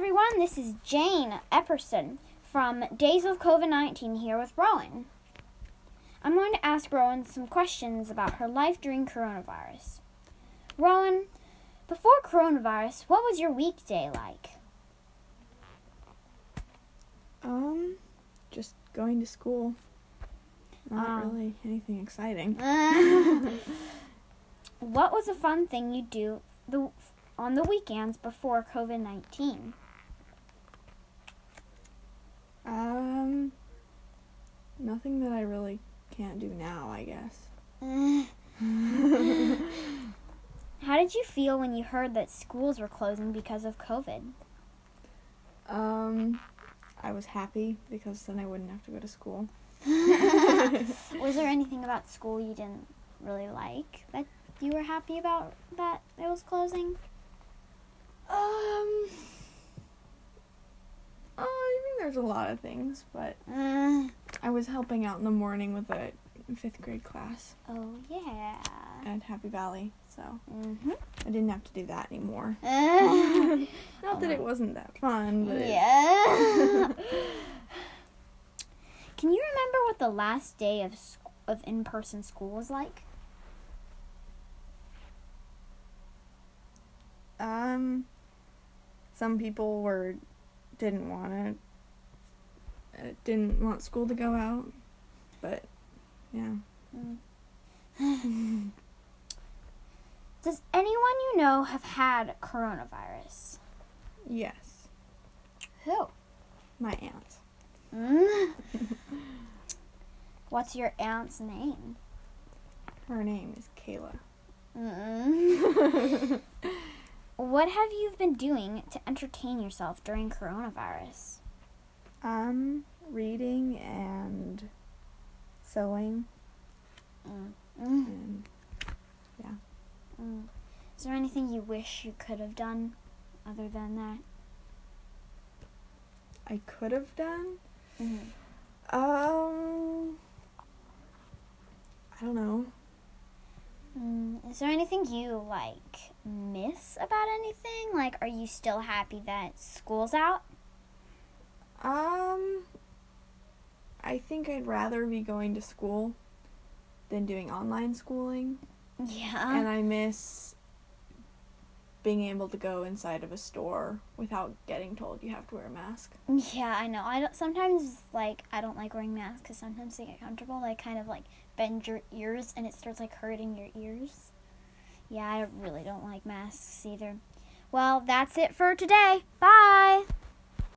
everyone, this is Jane Epperson from Days of COVID-19 here with Rowan. I'm going to ask Rowan some questions about her life during coronavirus. Rowan, before coronavirus, what was your weekday like? Just going to school. Not really anything exciting. What was a fun thing you do on the weekends before COVID-19? Nothing that I really can't do now, I guess. How did you feel when you heard that schools were closing because of COVID? I was happy because then I wouldn't have to go to school. Was there anything about school you didn't really like that you were happy about that it was closing? I think there's a lot of things, but I was helping out in the morning with a fifth grade class. Oh, yeah. At Happy Valley, so I didn't have to do that anymore. Not that it wasn't that fun, but... Yeah. Can you remember what the last day of in-person school was like? Some people didn't want school to go out, but yeah. Does anyone you know have had coronavirus? Yes. Who? My aunt. What's your aunt's name? Her name is Kayla. What have you been doing to entertain yourself during coronavirus? Reading and sewing. And yeah. Is there anything you wish you could have done other than that? I could have done? I don't know. Is there anything you, miss about anything? Are you still happy that school's out? I think I'd rather be going to school than doing online schooling. Yeah. And I miss being able to go inside of a store without getting told you have to wear a mask. Yeah, I know. I don't like wearing masks because sometimes they get comfortable. They kind of, bend your ears and it starts, hurting your ears. Yeah, I really don't like masks either. Well, that's it for today. Bye!